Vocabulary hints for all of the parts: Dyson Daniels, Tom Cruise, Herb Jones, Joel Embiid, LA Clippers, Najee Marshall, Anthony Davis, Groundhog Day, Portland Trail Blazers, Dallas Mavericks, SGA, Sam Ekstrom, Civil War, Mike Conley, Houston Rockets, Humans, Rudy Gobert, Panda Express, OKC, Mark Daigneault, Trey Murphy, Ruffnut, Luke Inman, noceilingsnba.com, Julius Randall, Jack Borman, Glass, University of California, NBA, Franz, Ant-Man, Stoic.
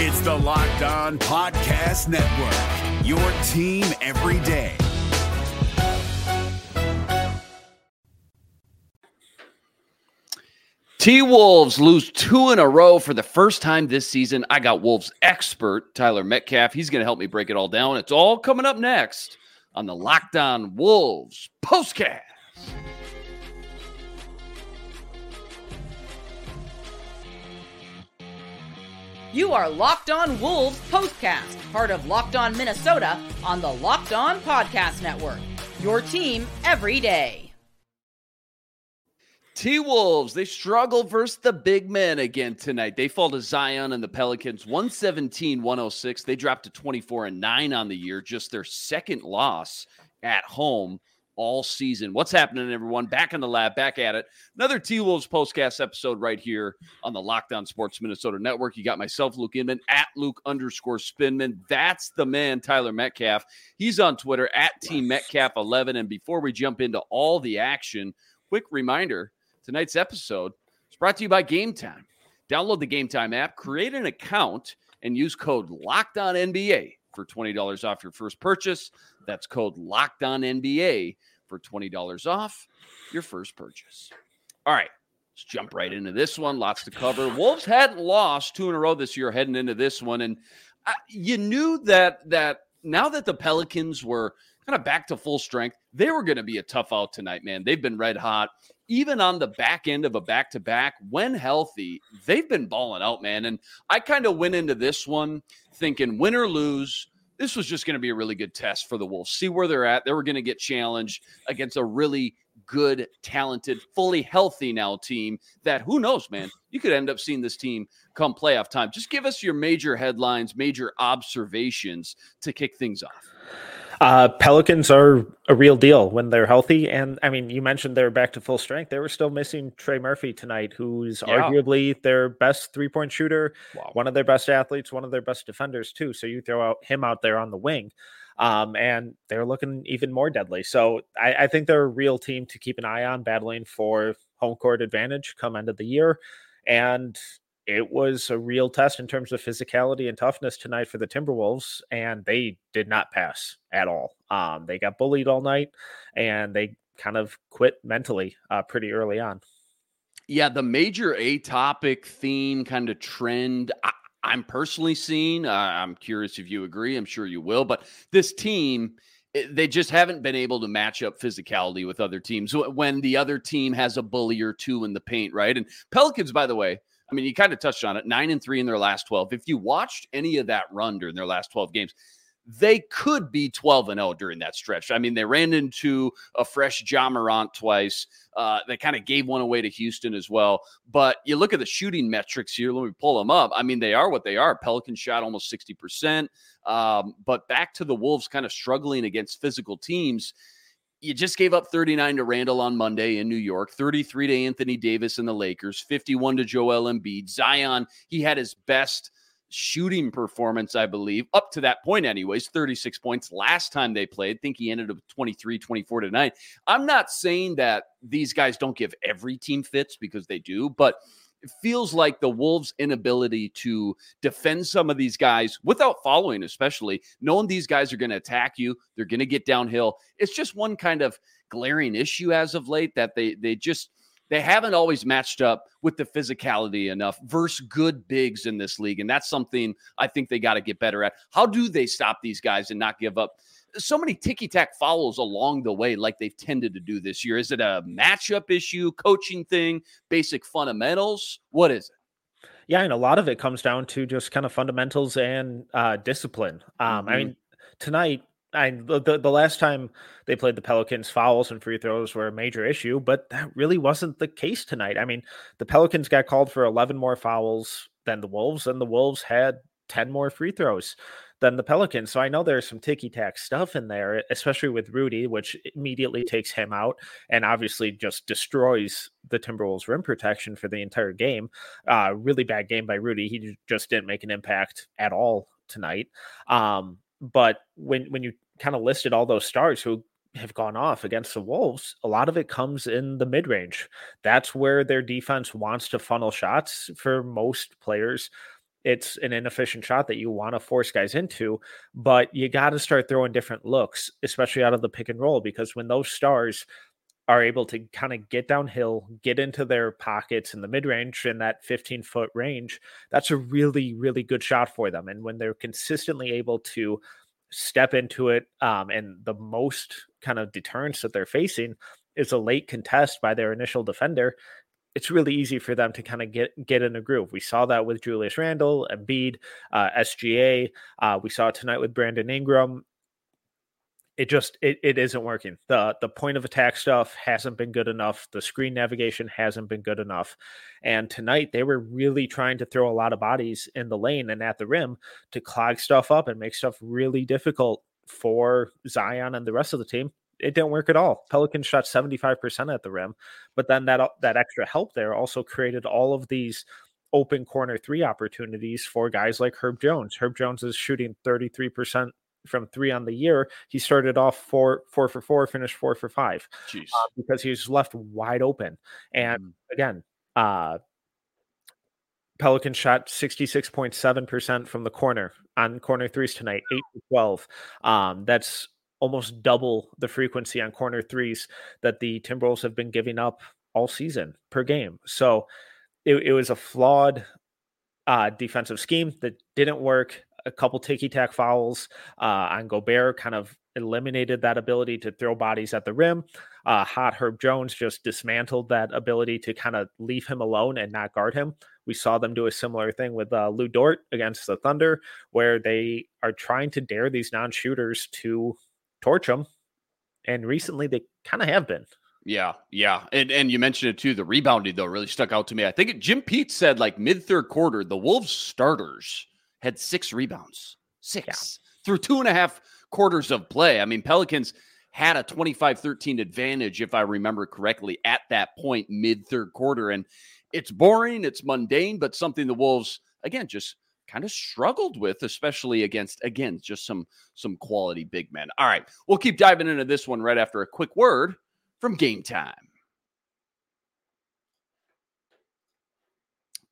It's the Locked On Podcast Network, your team every day. T-Wolves lose 2 in a row for the first time this season. I got Wolves expert Tyler Metcalf. He's going to help me break it all down. It's all coming up next on the Locked On Wolves Postcast. You are Locked On Wolves Postcast, part of Locked On Minnesota on the Locked On Podcast Network. Your team every day. T-Wolves, they struggle versus the big men again tonight. They fall to Zion and the Pelicans, 117-106. They dropped to 24-9 on the year, just their second loss at home all season. What's happening, everyone? Back in the lab, back at it. Another T-Wolves postcast episode right here on the Locked On Sports Minnesota Network. You got myself, Luke Inman, at Luke_Spinman. That's the man, Tyler Metcalf. He's on Twitter, at Team Metcalf11. And before we jump into all the action, quick reminder. Tonight's episode is brought to you by Game Time. Download the Game Time app, create an account, and use code LOCKEDONNBA for $20 off your first purchase. That's code LOCKEDONNBA for $20 off your first purchase. All right, let's jump right into this one. Lots to cover. Wolves hadn't lost 2 in a row this year heading into this one. And you knew that now that the Pelicans were kind of back to full strength, they were going to be a tough out tonight, man. They've been red hot. Even on the back end of a back-to-back, when healthy, they've been balling out, man. And I kind of went into this one thinking win or lose, this was just going to be a really good test for the Wolves. See where they're at. They were going to get challenged against a really good, talented, fully healthy now team that, who knows, man, you could end up seeing this team come playoff time. Just give us your major headlines, major observations to kick things off. Pelicans are a real deal when they're healthy. And, I mean, you mentioned they're back to full strength. They were still missing Trey Murphy tonight, who's arguably their best three-point shooter, one of their best athletes, one of their best defenders, too. So you throw him out there on the wing, and they're looking even more deadly. So I think they're a real team to keep an eye on, battling for home court advantage come end of the year. And it was a real test in terms of physicality and toughness tonight for the Timberwolves, and they did not pass at all. They got bullied all night, and they kind of quit mentally pretty early on. Yeah, the major atopic theme kind of trend I'm personally seeing, I'm curious if you agree, I'm sure you will, but this team, they just haven't been able to match up physicality with other teams when the other team has a bully or two in the paint, right? And Pelicans, by the way, I mean, you kind of touched on it, 9-3 in their last 12. If you watched any of that run during their last 12 games, they could be 12-0 during that stretch. I mean, they ran into a fresh Ja Morant twice. They kind of gave one away to Houston as well. But you look at the shooting metrics here. Let me pull them up. I mean, they are what they are. Pelicans shot almost 60%. But back to the Wolves kind of struggling against physical teams. You just gave up 39 to Randall on Monday in New York, 33 to Anthony Davis and the Lakers, 51 to Joel Embiid. Zion, he had his best shooting performance, I believe, up to that point anyways, 36 points last time they played. I think he ended up 23-24 tonight. I'm not saying that these guys don't give every team fits, because they do, but it feels like the Wolves' inability to defend some of these guys without fouling, especially knowing these guys are going to attack you, they're going to get downhill. It's just one kind of glaring issue as of late that they haven't always matched up with the physicality enough versus good bigs in this league. And that's something I think they got to get better at. How do they stop these guys and not give up so many ticky-tack fouls along the way like they've tended to do this year? Is it a matchup issue, coaching thing, basic fundamentals? What is it? Yeah, and a lot of it comes down to just kind of fundamentals and discipline. I mean, tonight, the last time they played the Pelicans, fouls and free throws were a major issue, but that really wasn't the case tonight. I mean, the Pelicans got called for 11 more fouls than the Wolves, and the Wolves had 10 more free throws than the Pelicans. So I know there's some ticky-tack stuff in there, especially with Rudy, which immediately takes him out and obviously just destroys the Timberwolves' rim protection for the entire game. Really bad game by Rudy. He just didn't make an impact at all tonight. But when you kind of listed all those stars who have gone off against the Wolves, a lot of it comes in the mid-range. That's where their defense wants to funnel shots for most players. it's an inefficient shot that you want to force guys into, but you got to start throwing different looks, especially out of the pick and roll, because when those stars are able to kind of get downhill, get into their pockets in the mid-range, in that 15-foot range, that's a really, really good shot for them. And when they're consistently able to step into it, and the most kind of deterrence that they're facing is a late contest by their initial defender, it's really easy for them to kind of get in a groove. We saw that with Julius Randall, Embiid, SGA. We saw it tonight with Brandon Ingram. It just, it isn't working. The point of attack stuff hasn't been good enough. The screen navigation hasn't been good enough. And tonight they were really trying to throw a lot of bodies in the lane and at the rim to clog stuff up and make stuff really difficult for Zion and the rest of the team. It didn't work at all. Pelicans shot 75% at the rim, but then that extra help there also created all of these open corner three opportunities for guys like Herb Jones. Herb Jones is shooting 33% from three on the year. He started off four for four, finished 4 for 5. Jeez. Because he was left wide open. And again, Pelicans shot 66.7% from the corner on corner threes tonight, 8 to 12. That's almost double the frequency on corner threes that the Timberwolves have been giving up all season per game. So it was a flawed defensive scheme that didn't work. A couple ticky-tack fouls on Gobert kind of eliminated that ability to throw bodies at the rim. Hot Herb Jones just dismantled that ability to kind of leave him alone and not guard him. We saw them do a similar thing with Lou Dort against the Thunder, where they are trying to dare these non-shooters to torch them. And recently they kind of have been. Yeah. And you mentioned it too. The rebounding, though, really stuck out to me. I think Jim Pete said like mid-third quarter, the Wolves starters had 6 rebounds, through 2.5 quarters of play. I mean, Pelicans had a 25-13 advantage, if I remember correctly, at that point, mid-third quarter. And it's boring, it's mundane, but something the Wolves, again, just kind of struggled with, especially against, again, just some quality big men. All right, we'll keep diving into this one right after a quick word from Game Time.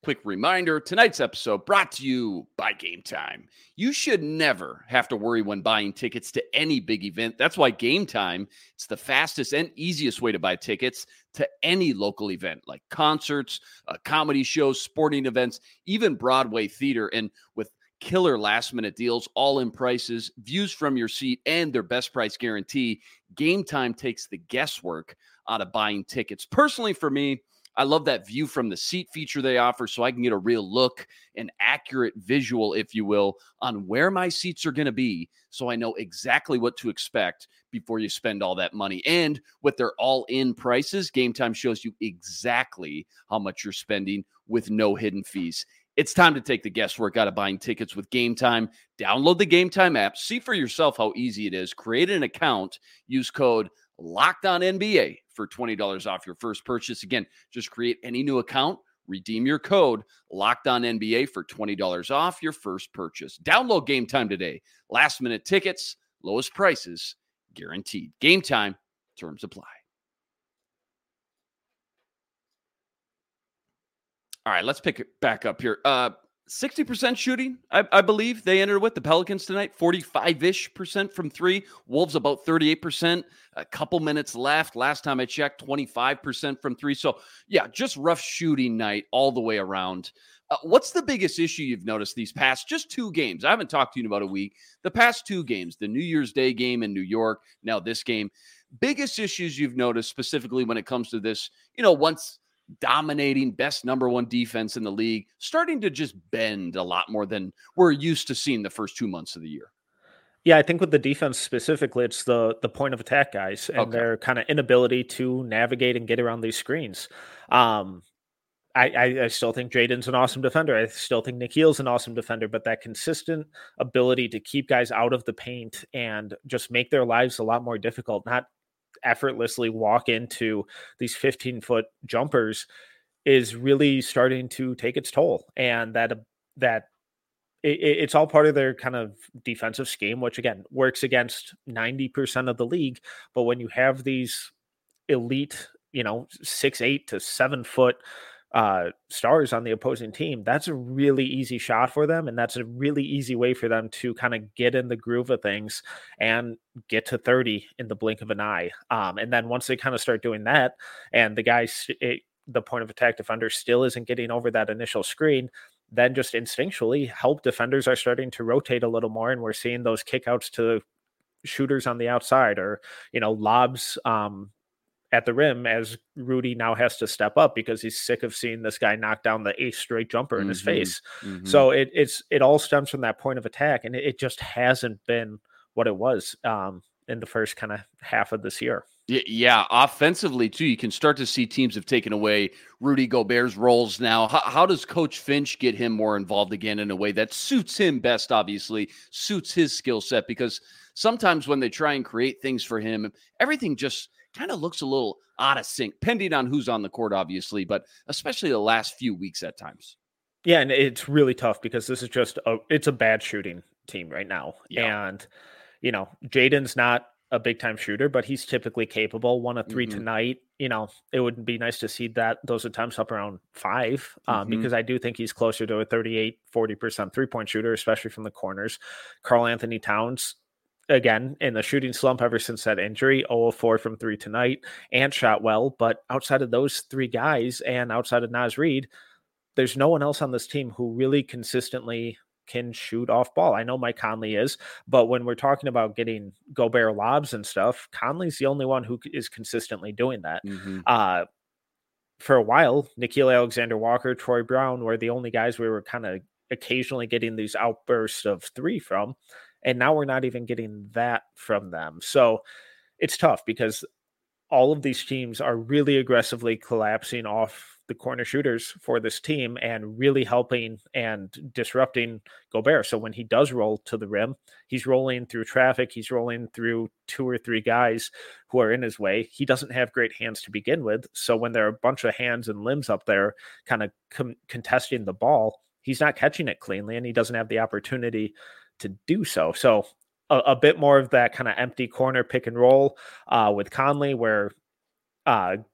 Quick reminder, tonight's episode brought to you by Game Time. You should never have to worry when buying tickets to any big event. That's why Game Time, it's the fastest and easiest way to buy tickets to any local event, like concerts, comedy shows, sporting events, even Broadway theater. And with killer last-minute deals, all-in prices, views from your seat, and their best price guarantee, Game Time takes the guesswork out of buying tickets. Personally, for me, I love that view from the seat feature they offer, so I can get a real look, an accurate visual, if you will, on where my seats are going to be, so I know exactly what to expect before you spend all that money. And with their all-in prices, Game Time shows you exactly how much you're spending with no hidden fees. It's time to take the guesswork out of buying tickets with Game Time. Download the Game Time app. See for yourself how easy it is. Create an account. Use code LOCKEDONNBA for $20 off your first purchase. Again, just create any new account, redeem your code LOCKEDONNBA for $20 off your first purchase. Download Game Time today. Last minute tickets, lowest prices guaranteed. Game Time, terms apply. All right, let's pick it back up here. 60% shooting, I believe they ended with the Pelicans tonight, 45-ish% from three. Wolves about 38%, a couple minutes left. Last time I checked, 25% from three. So, yeah, just rough shooting night all the way around. What's the biggest issue you've noticed these past just 2 games? I haven't talked to you in about a week. The past 2 games, the New Year's Day game in New York, now this game. Biggest issues you've noticed specifically when it comes to this, you know, once dominating, best number one defense in the league, starting to just bend a lot more than we're used to seeing the first 2 months of the year. Yeah, I think with the defense specifically, it's the point of attack guys and their kind of inability to navigate and get around these screens. I still think Jaden's an awesome defender. I still think Nikhil's an awesome defender, but that consistent ability to keep guys out of the paint and just make their lives a lot more difficult, not effortlessly walk into these 15-foot jumpers, is really starting to take its toll. And it's all part of their kind of defensive scheme, which again works against 90% of the league. But when you have these elite, 6'8" to 7-foot stars on the opposing team, that's a really easy shot for them. And that's a really easy way for them to kind of get in the groove of things and get to 30 in the blink of an eye. And then once they kind of start doing that, and the guys, the point of attack defender still isn't getting over that initial screen, then just instinctually help defenders are starting to rotate a little more. And we're seeing those kickouts to shooters on the outside, or, you know, lobs, at the rim, as Rudy now has to step up because he's sick of seeing this guy knock down the eighth straight jumper in his face. So it all stems from that point of attack, and it just hasn't been what it was in the first kind of half of this year. Yeah, offensively too, you can start to see teams have taken away Rudy Gobert's roles now. How does Coach Finch get him more involved again in a way that suits him best, obviously, suits his skill set? Because sometimes when they try and create things for him, everything just kind of looks a little out of sync, depending on who's on the court, obviously, but especially the last few weeks at times. Yeah, and it's really tough because this is just it's a bad shooting team right now. Yeah. And, you know, Jaden's not a big-time shooter, but he's typically capable. 1 of 3 tonight. You know, it would be nice to see that those attempts up around 5 because I do think he's closer to a 38, 40% three-point shooter, especially from the corners. Carl Anthony Towns, again, in the shooting slump ever since that injury, 0-4 from 3 tonight. Ant shot well, but outside of those 3 guys and outside of Naz Reid, there's no one else on this team who really consistently can shoot off ball. I know Mike Conley is, but when we're talking about getting Gobert lobs and stuff, Conley's the only one who is consistently doing that. For a while, Nikhil Alexander-Walker, Troy Brown were the only guys we were kind of occasionally getting these outbursts of 3 from, and now we're not even getting that from them. So it's tough because all of these teams are really aggressively collapsing off the corner shooters for this team and really helping and disrupting Gobert. So when he does roll to the rim, he's rolling through traffic. He's rolling through 2 or 3 guys who are in his way. He doesn't have great hands to begin with. So when there are a bunch of hands and limbs up there kind of contesting the ball, he's not catching it cleanly, and he doesn't have the opportunity to do so. So a bit more of that kind of empty corner pick and roll with Conley, where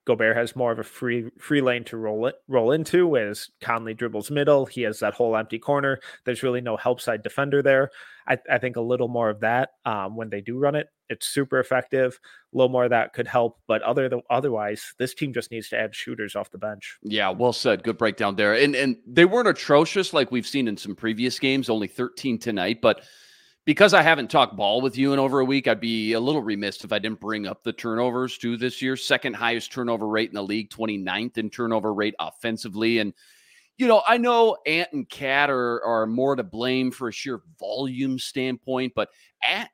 Gobert has more of a free lane to roll into as Conley dribbles middle. He has that whole empty corner. There's really no help side defender there. I think a little more of that when they do run it, it's super effective. A little more of that could help, but otherwise, this team just needs to add shooters off the bench. Yeah, well said. Good breakdown there. And they weren't atrocious like we've seen in some previous games, only 13 tonight, but because I haven't talked ball with you in over a week, I'd be a little remiss if I didn't bring up the turnovers too this year. Second highest turnover rate in the league, 29th in turnover rate offensively. And, you know, I know Ant and Cat are more to blame for a sheer volume standpoint, but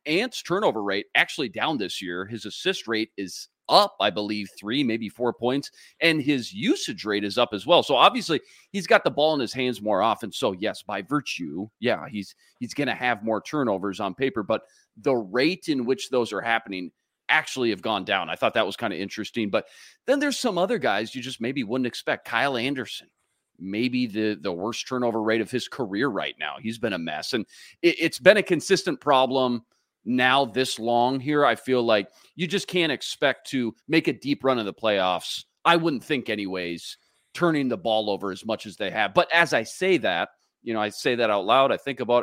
Ant's turnover rate actually down this year. His assist rate is up, I believe, 3, maybe 4 points, and his usage rate is up as well. So obviously he's got the ball in his hands more often. So yes, by virtue, yeah, he's going to have more turnovers on paper, but the rate in which those are happening actually have gone down. I thought that was kind of interesting, but then there's some other guys you just maybe wouldn't expect. Kyle Anderson, maybe the worst turnover rate of his career right now. He's been a mess, and it's been a consistent problem now this long here. I feel like you just can't expect to make a deep run of the playoffs, I wouldn't think anyways, turning the ball over as much as they have. But as I say that, you know, I say that out loud, I think about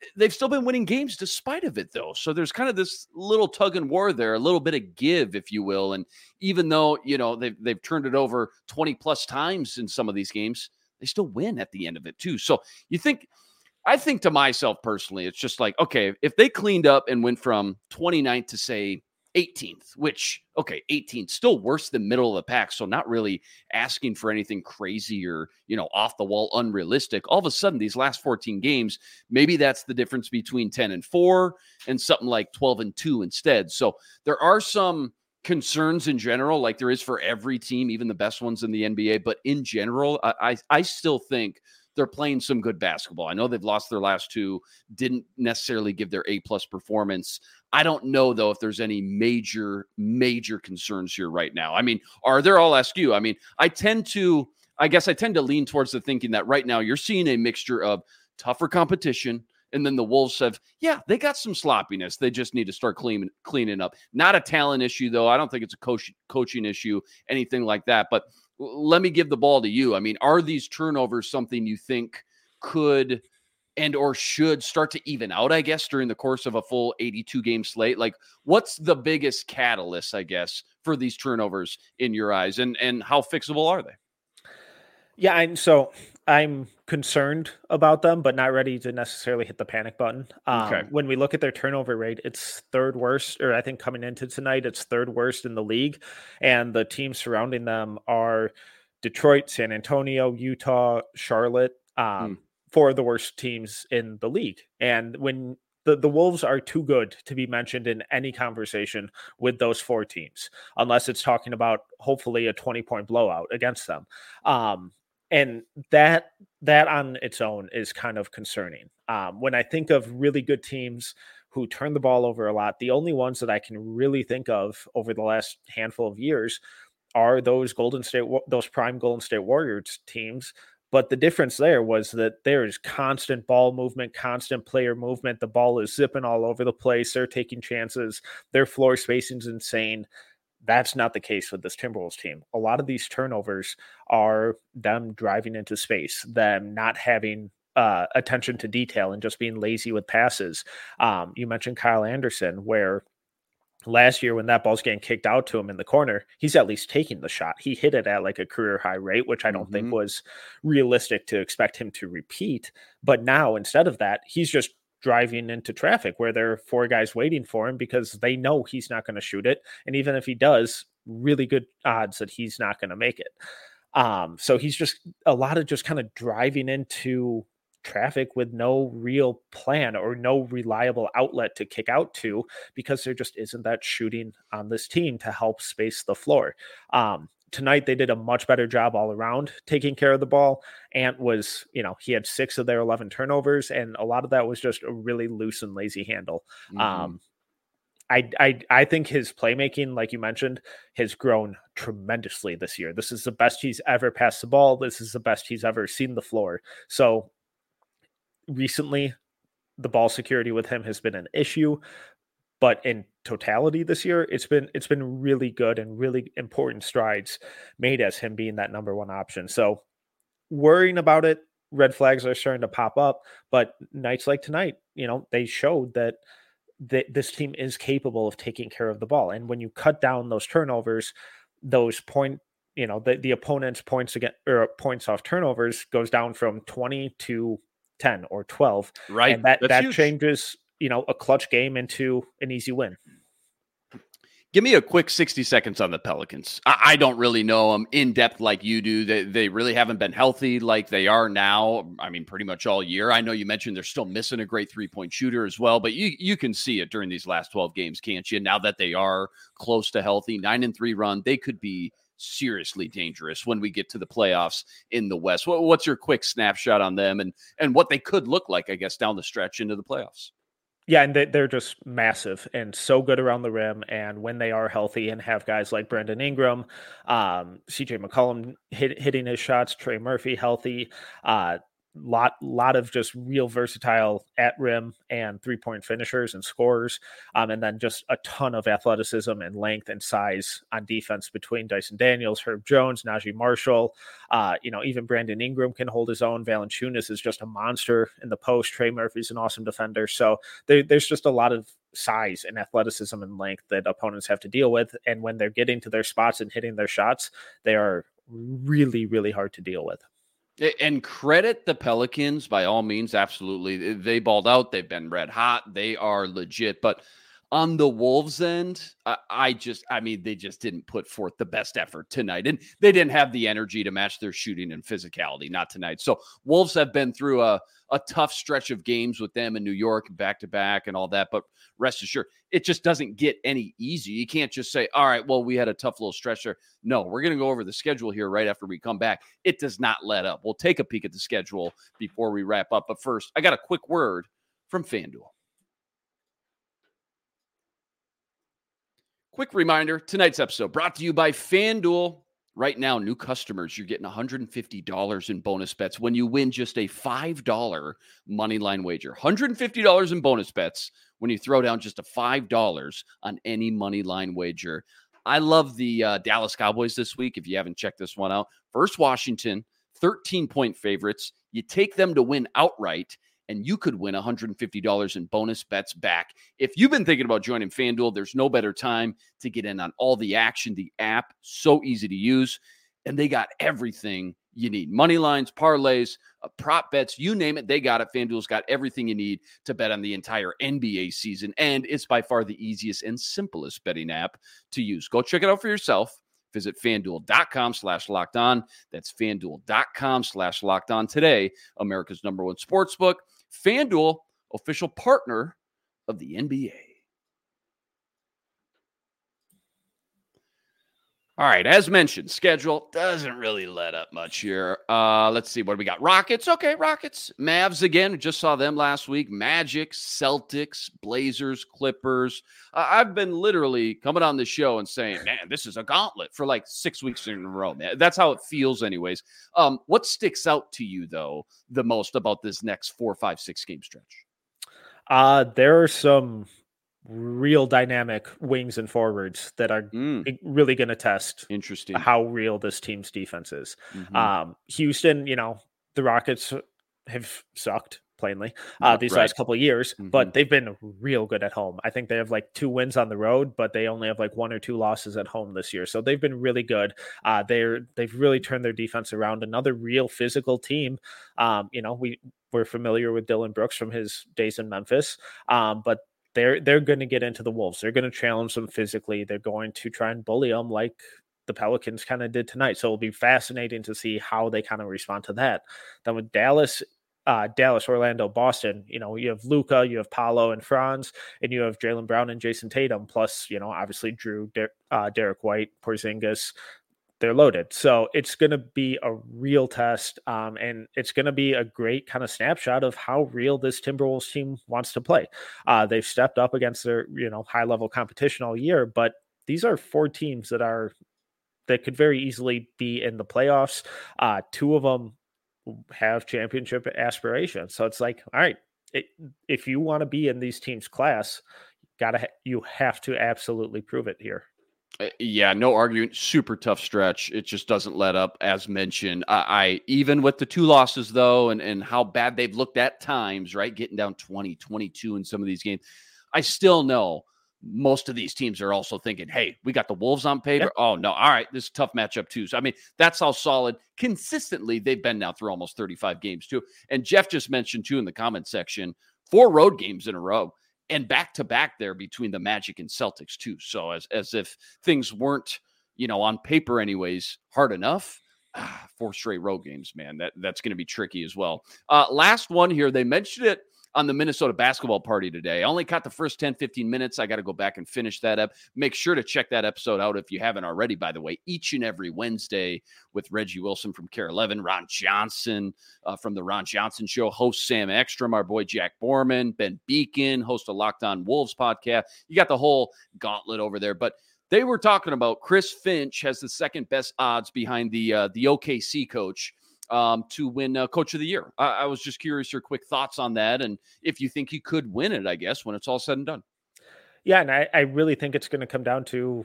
it. They've still been winning games despite of it though. So there's kind of this little tug and war there, a little bit of give, if you will. And even though, you know, they've turned it over 20 plus times in some of these games, they still win at the end of it too. So I think to myself personally, it's just like, okay, if they cleaned up and went from 29th to say 18th, which, okay, 18th, still worse than middle of the pack. So not really asking for anything crazy or, you know, off the wall, unrealistic. All of a sudden, these last 14 games, maybe that's the difference between 10-4 and something like 12-2 instead. So there are some concerns in general, like there is for every team, even the best ones in the NBA. But in general, I still think they're playing some good basketball. I know they've lost their last 2, didn't necessarily give their A+ performance. I don't know, though, if there's any major concerns here right now. I mean, are there? I'll ask you. I mean, I tend to lean towards the thinking that right now you're seeing a mixture of tougher competition, and then the Wolves they got some sloppiness. They just need to start cleaning up. Not a talent issue, though. I don't think it's a coaching issue, anything like that. But let me give the ball to you. I mean, are these turnovers something you think could and or should start to even out, I guess, during the course of a full 82-game slate? Like, what's the biggest catalyst, I guess, for these turnovers in your eyes, and how fixable are they? Yeah, and so I'm concerned about them, but not ready to necessarily hit the panic button. Okay. When we look at their turnover rate, it's third worst, or I think coming into tonight, it's third worst in the league. And the teams surrounding them are Detroit, San Antonio, Utah, Charlotte, four of the worst teams in the league. And when the Wolves are too good to be mentioned in any conversation with those four teams, unless it's talking about hopefully a 20-point blowout against them. And that on its own is kind of concerning. When I think of really good teams who turn the ball over a lot, the only ones that I can really think of over the last handful of years are those prime Golden State Warriors teams. But the difference there was that there is constant ball movement, constant player movement. The ball is zipping all over the place. They're taking chances. Their floor spacing is insane. That's not the case with this Timberwolves team. A lot of these turnovers are them driving into space, them not having attention to detail and just being lazy with passes. You mentioned Kyle Anderson, where last year when that ball's getting kicked out to him in the corner, he's at least taking the shot. He hit it at like a career high rate, which I don't think was realistic to expect him to repeat. But now instead of that, he's just driving into traffic where there are four guys waiting for him because they know he's not going to shoot it. And even if he does, really good odds that he's not going to make it. So he's just a lot of just kind of driving into traffic with no real plan or no reliable outlet to kick out to, because there just isn't that shooting on this team to help space the floor. Tonight, they did a much better job all around taking care of the ball. Ant was, he had 6 of their 11 turnovers, and a lot of that was just a really loose and lazy handle. I think his playmaking, like you mentioned, has grown tremendously this year. This is the best he's ever passed the ball. This is the best he's ever seen the floor. So recently, the ball security with him has been an issue. But in totality this year, it's been really good and really important strides made as him being that number one option. So worrying about it, red flags are starting to pop up. But nights like tonight, they showed that this team is capable of taking care of the ball. And when you cut down those turnovers, those point, the opponent's points off turnovers goes down from 20 to 10 or 12. Right. And that huge. Changes a clutch game into an easy win. Give me a quick 60 seconds on the Pelicans. I don't really know them in depth like you do. They really haven't been healthy like they are now. I mean, pretty much all year. I know you mentioned they're still missing a great three-point shooter as well, but you can see it during these last 12 games, can't you? Now that they are close to healthy, 9-3 run, they could be seriously dangerous when we get to the playoffs in the West. What's your quick snapshot on them and what they could look like, I guess, down the stretch into the playoffs? Yeah, and they're just massive and so good around the rim. And when they are healthy and have guys like Brandon Ingram, CJ McCollum hitting his shots, Trey Murphy healthy, lot of just real versatile at rim and three-point finishers and scorers, and then just a ton of athleticism and length and size on defense between Dyson Daniels, Herb Jones, Najee Marshall. Even Brandon Ingram can hold his own. Valanciunas is just a monster in the post. Trey Murphy's an awesome defender. So there's just a lot of size and athleticism and length that opponents have to deal with. And when they're getting to their spots and hitting their shots, they are really, really hard to deal with. And credit the Pelicans by all means. Absolutely. They balled out. They've been red hot. They are legit. But on the Wolves end, they just didn't put forth the best effort tonight. And they didn't have the energy to match their shooting and physicality. Not tonight. So Wolves have been through a tough stretch of games with them in New York, back-to-back and all that. But rest assured, it just doesn't get any easy. You can't just say, all right, well, we had a tough little stretch there. No, we're going to go over the schedule here right after we come back. It does not let up. We'll take a peek at the schedule before we wrap up. But first, I got a quick word from FanDuel. Quick reminder, tonight's episode brought to you by FanDuel. Right now, new customers, you're getting $150 in bonus bets when you win just a $5 money line wager. $150 in bonus bets when you throw down just a $5 on any money line wager. I love the Dallas Cowboys this week. If you haven't checked this one out, first Washington, 13-point favorites. You take them to win outright, and you could win $150 in bonus bets back. If you've been thinking about joining FanDuel, there's no better time to get in on all the action. The app, so easy to use, and they got everything you need. Money lines, parlays, prop bets, you name it, they got it. FanDuel's got everything you need to bet on the entire NBA season, and it's by far the easiest and simplest betting app to use. Go check it out for yourself. Visit FanDuel.com/LockedOn. That's FanDuel.com/LockedOn. Today, America's number one sportsbook. FanDuel, official partner of the NBA. All right, as mentioned, schedule doesn't really let up much here. Let's see, what do we got? Rockets, okay, Rockets. Mavs again, just saw them last week. Magic, Celtics, Blazers, Clippers. I've been literally coming on the show and saying, man, this is a gauntlet for like 6 weeks in a row. Man, that's how it feels anyways. What sticks out to you, though, the most about this next 4, 5, 6-game stretch? There are some real dynamic wings and forwards that are really going to test interesting how real this team's defense is. Mm-hmm. Houston, you know, the Rockets have sucked plainly these last couple of years, but they've been real good at home. I think they have like 2 wins on the road, but they only have like 1 or 2 losses at home this year. So they've been really good. They've really turned their defense around. Another real physical team. You know, we're familiar with Dylan Brooks from his days in Memphis, but they're going to get into the Wolves. They're going to challenge them physically. They're going to try and bully them like the Pelicans kind of did tonight. So it'll be fascinating to see how they kind of respond to that. Then with Dallas, Orlando, Boston, you know, you have Luka, you have Paolo and Franz, and you have Jaylen Brown and Jason Tatum, plus, you know, obviously Drew, Derek White, Porzingis. They're loaded. So it's going to be a real test, and it's going to be a great kind of snapshot of how real this Timberwolves team wants to play. They've stepped up against their, you know, high-level competition all year, but these are 4 teams that could very easily be in the playoffs. 2 of them have championship aspirations. So it's like, all right, if you want to be in these teams' class, you have to absolutely prove it here. Yeah, no arguing. Super tough stretch. It just doesn't let up, as mentioned. I even with the 2 losses, though, and how bad they've looked at times, right? Getting down 20, 22 in some of these games. I still know most of these teams are also thinking, hey, we got the Wolves on paper. Yep. Oh, no. All right. This is a tough matchup, too. So, I mean, that's how solid consistently they've been now through almost 35 games, too. And Jeff just mentioned, too, in the comment section, 4 road games in a row. And back-to-back there between the Magic and Celtics, too. So as if things weren't, you know, on paper anyways, hard enough, 4 straight road games, man. That's going to be tricky as well. Last one here. They mentioned it on the Minnesota basketball party today. I only caught the first 10, 15 minutes. I got to go back and finish that up. Make sure to check that episode out if you haven't already, by the way, each and every Wednesday with Reggie Wilson from Care 11, Ron Johnson from the Ron Johnson Show, host Sam Ekstrom, our boy Jack Borman, Ben Beacon, host of Locked On Wolves podcast. You got the whole gauntlet over there, but they were talking about Chris Finch has the second best odds behind the OKC coach to win Coach of the Year. I was just curious your quick thoughts on that, and if you think he could win it, I guess, when it's all said and done. Yeah, and I really think it's going to come down to,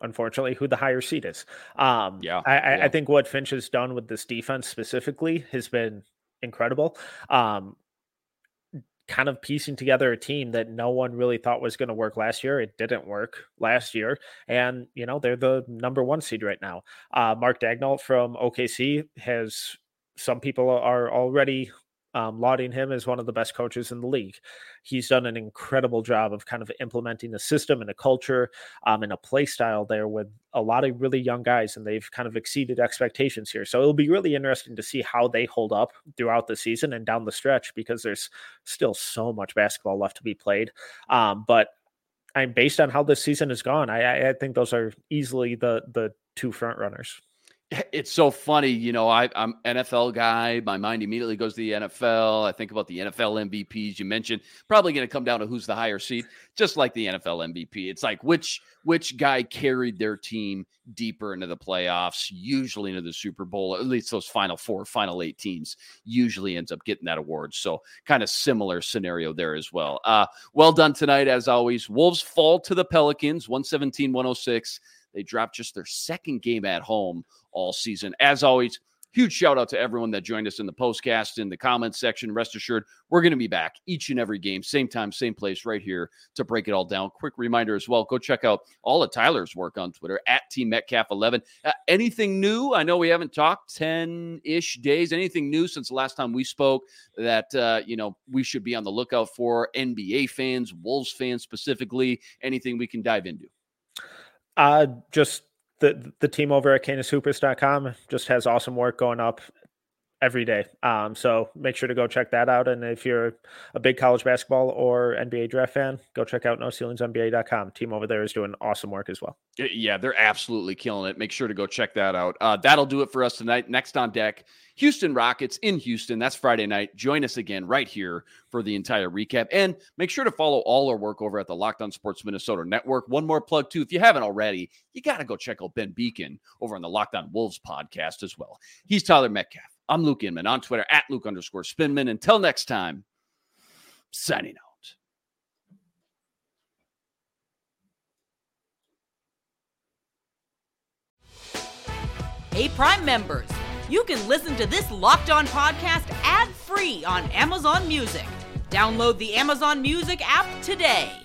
unfortunately, who the higher seed is. I think what Finch has done with this defense specifically has been incredible. Kind of piecing together a team that no one really thought was going to work last year. It didn't work last year. And, you know, they're the number 1 seed right now. Mark Daigneault from OKC has, some people are already lauding him as one of the best coaches in the league. He's done an incredible job of kind of implementing a system and a culture and a play style there with a lot of really young guys, and they've kind of exceeded expectations here. So it'll be really interesting to see how they hold up throughout the season and down the stretch, because there's still so much basketball left to be played. But I'm based on how this season has gone. I think those are easily the 2 front runners. It's so funny, you know, I'm an NFL guy. My mind immediately goes to the NFL. I think about the NFL MVPs you mentioned. Probably going to come down to who's the higher seed, just like the NFL MVP. It's like which guy carried their team deeper into the playoffs, usually into the Super Bowl, at least those final 4, final 8 teams usually ends up getting that award. So kind of similar scenario there as well. Well done tonight, as always. Wolves fall to the Pelicans, 117-106. They dropped just their second game at home all season. As always, huge shout out to everyone that joined us in the postcast, in the comments section. Rest assured, we're going to be back each and every game, same time, same place, right here to break it all down. Quick reminder as well, go check out all of Tyler's work on Twitter, at TMetcalf11. Anything new? I know we haven't talked 10-ish days. Anything new since the last time we spoke that, we should be on the lookout for, NBA fans, Wolves fans specifically? Anything we can dive into? Just the team over at canishoopers.com just has awesome work going up every day. So make sure to go check that out. And if you're a big college basketball or NBA draft fan, go check out NoCeilingsNBA.com. Team over there is doing awesome work as well. Yeah, they're absolutely killing it. Make sure to go check that out. That'll do it for us tonight. Next on deck, Houston Rockets in Houston. That's Friday night. Join us again right here for the entire recap. And make sure to follow all our work over at the Locked On Sports Minnesota Network. One more plug, too. If you haven't already, you got to go check out Ben Beacon over on the Locked On Wolves podcast as well. He's Tyler Metcalf. I'm Luke Inman on Twitter, at Luke_Spinman. Until next time, signing out. Hey, Prime members. You can listen to this Locked On podcast ad-free on Amazon Music. Download the Amazon Music app today.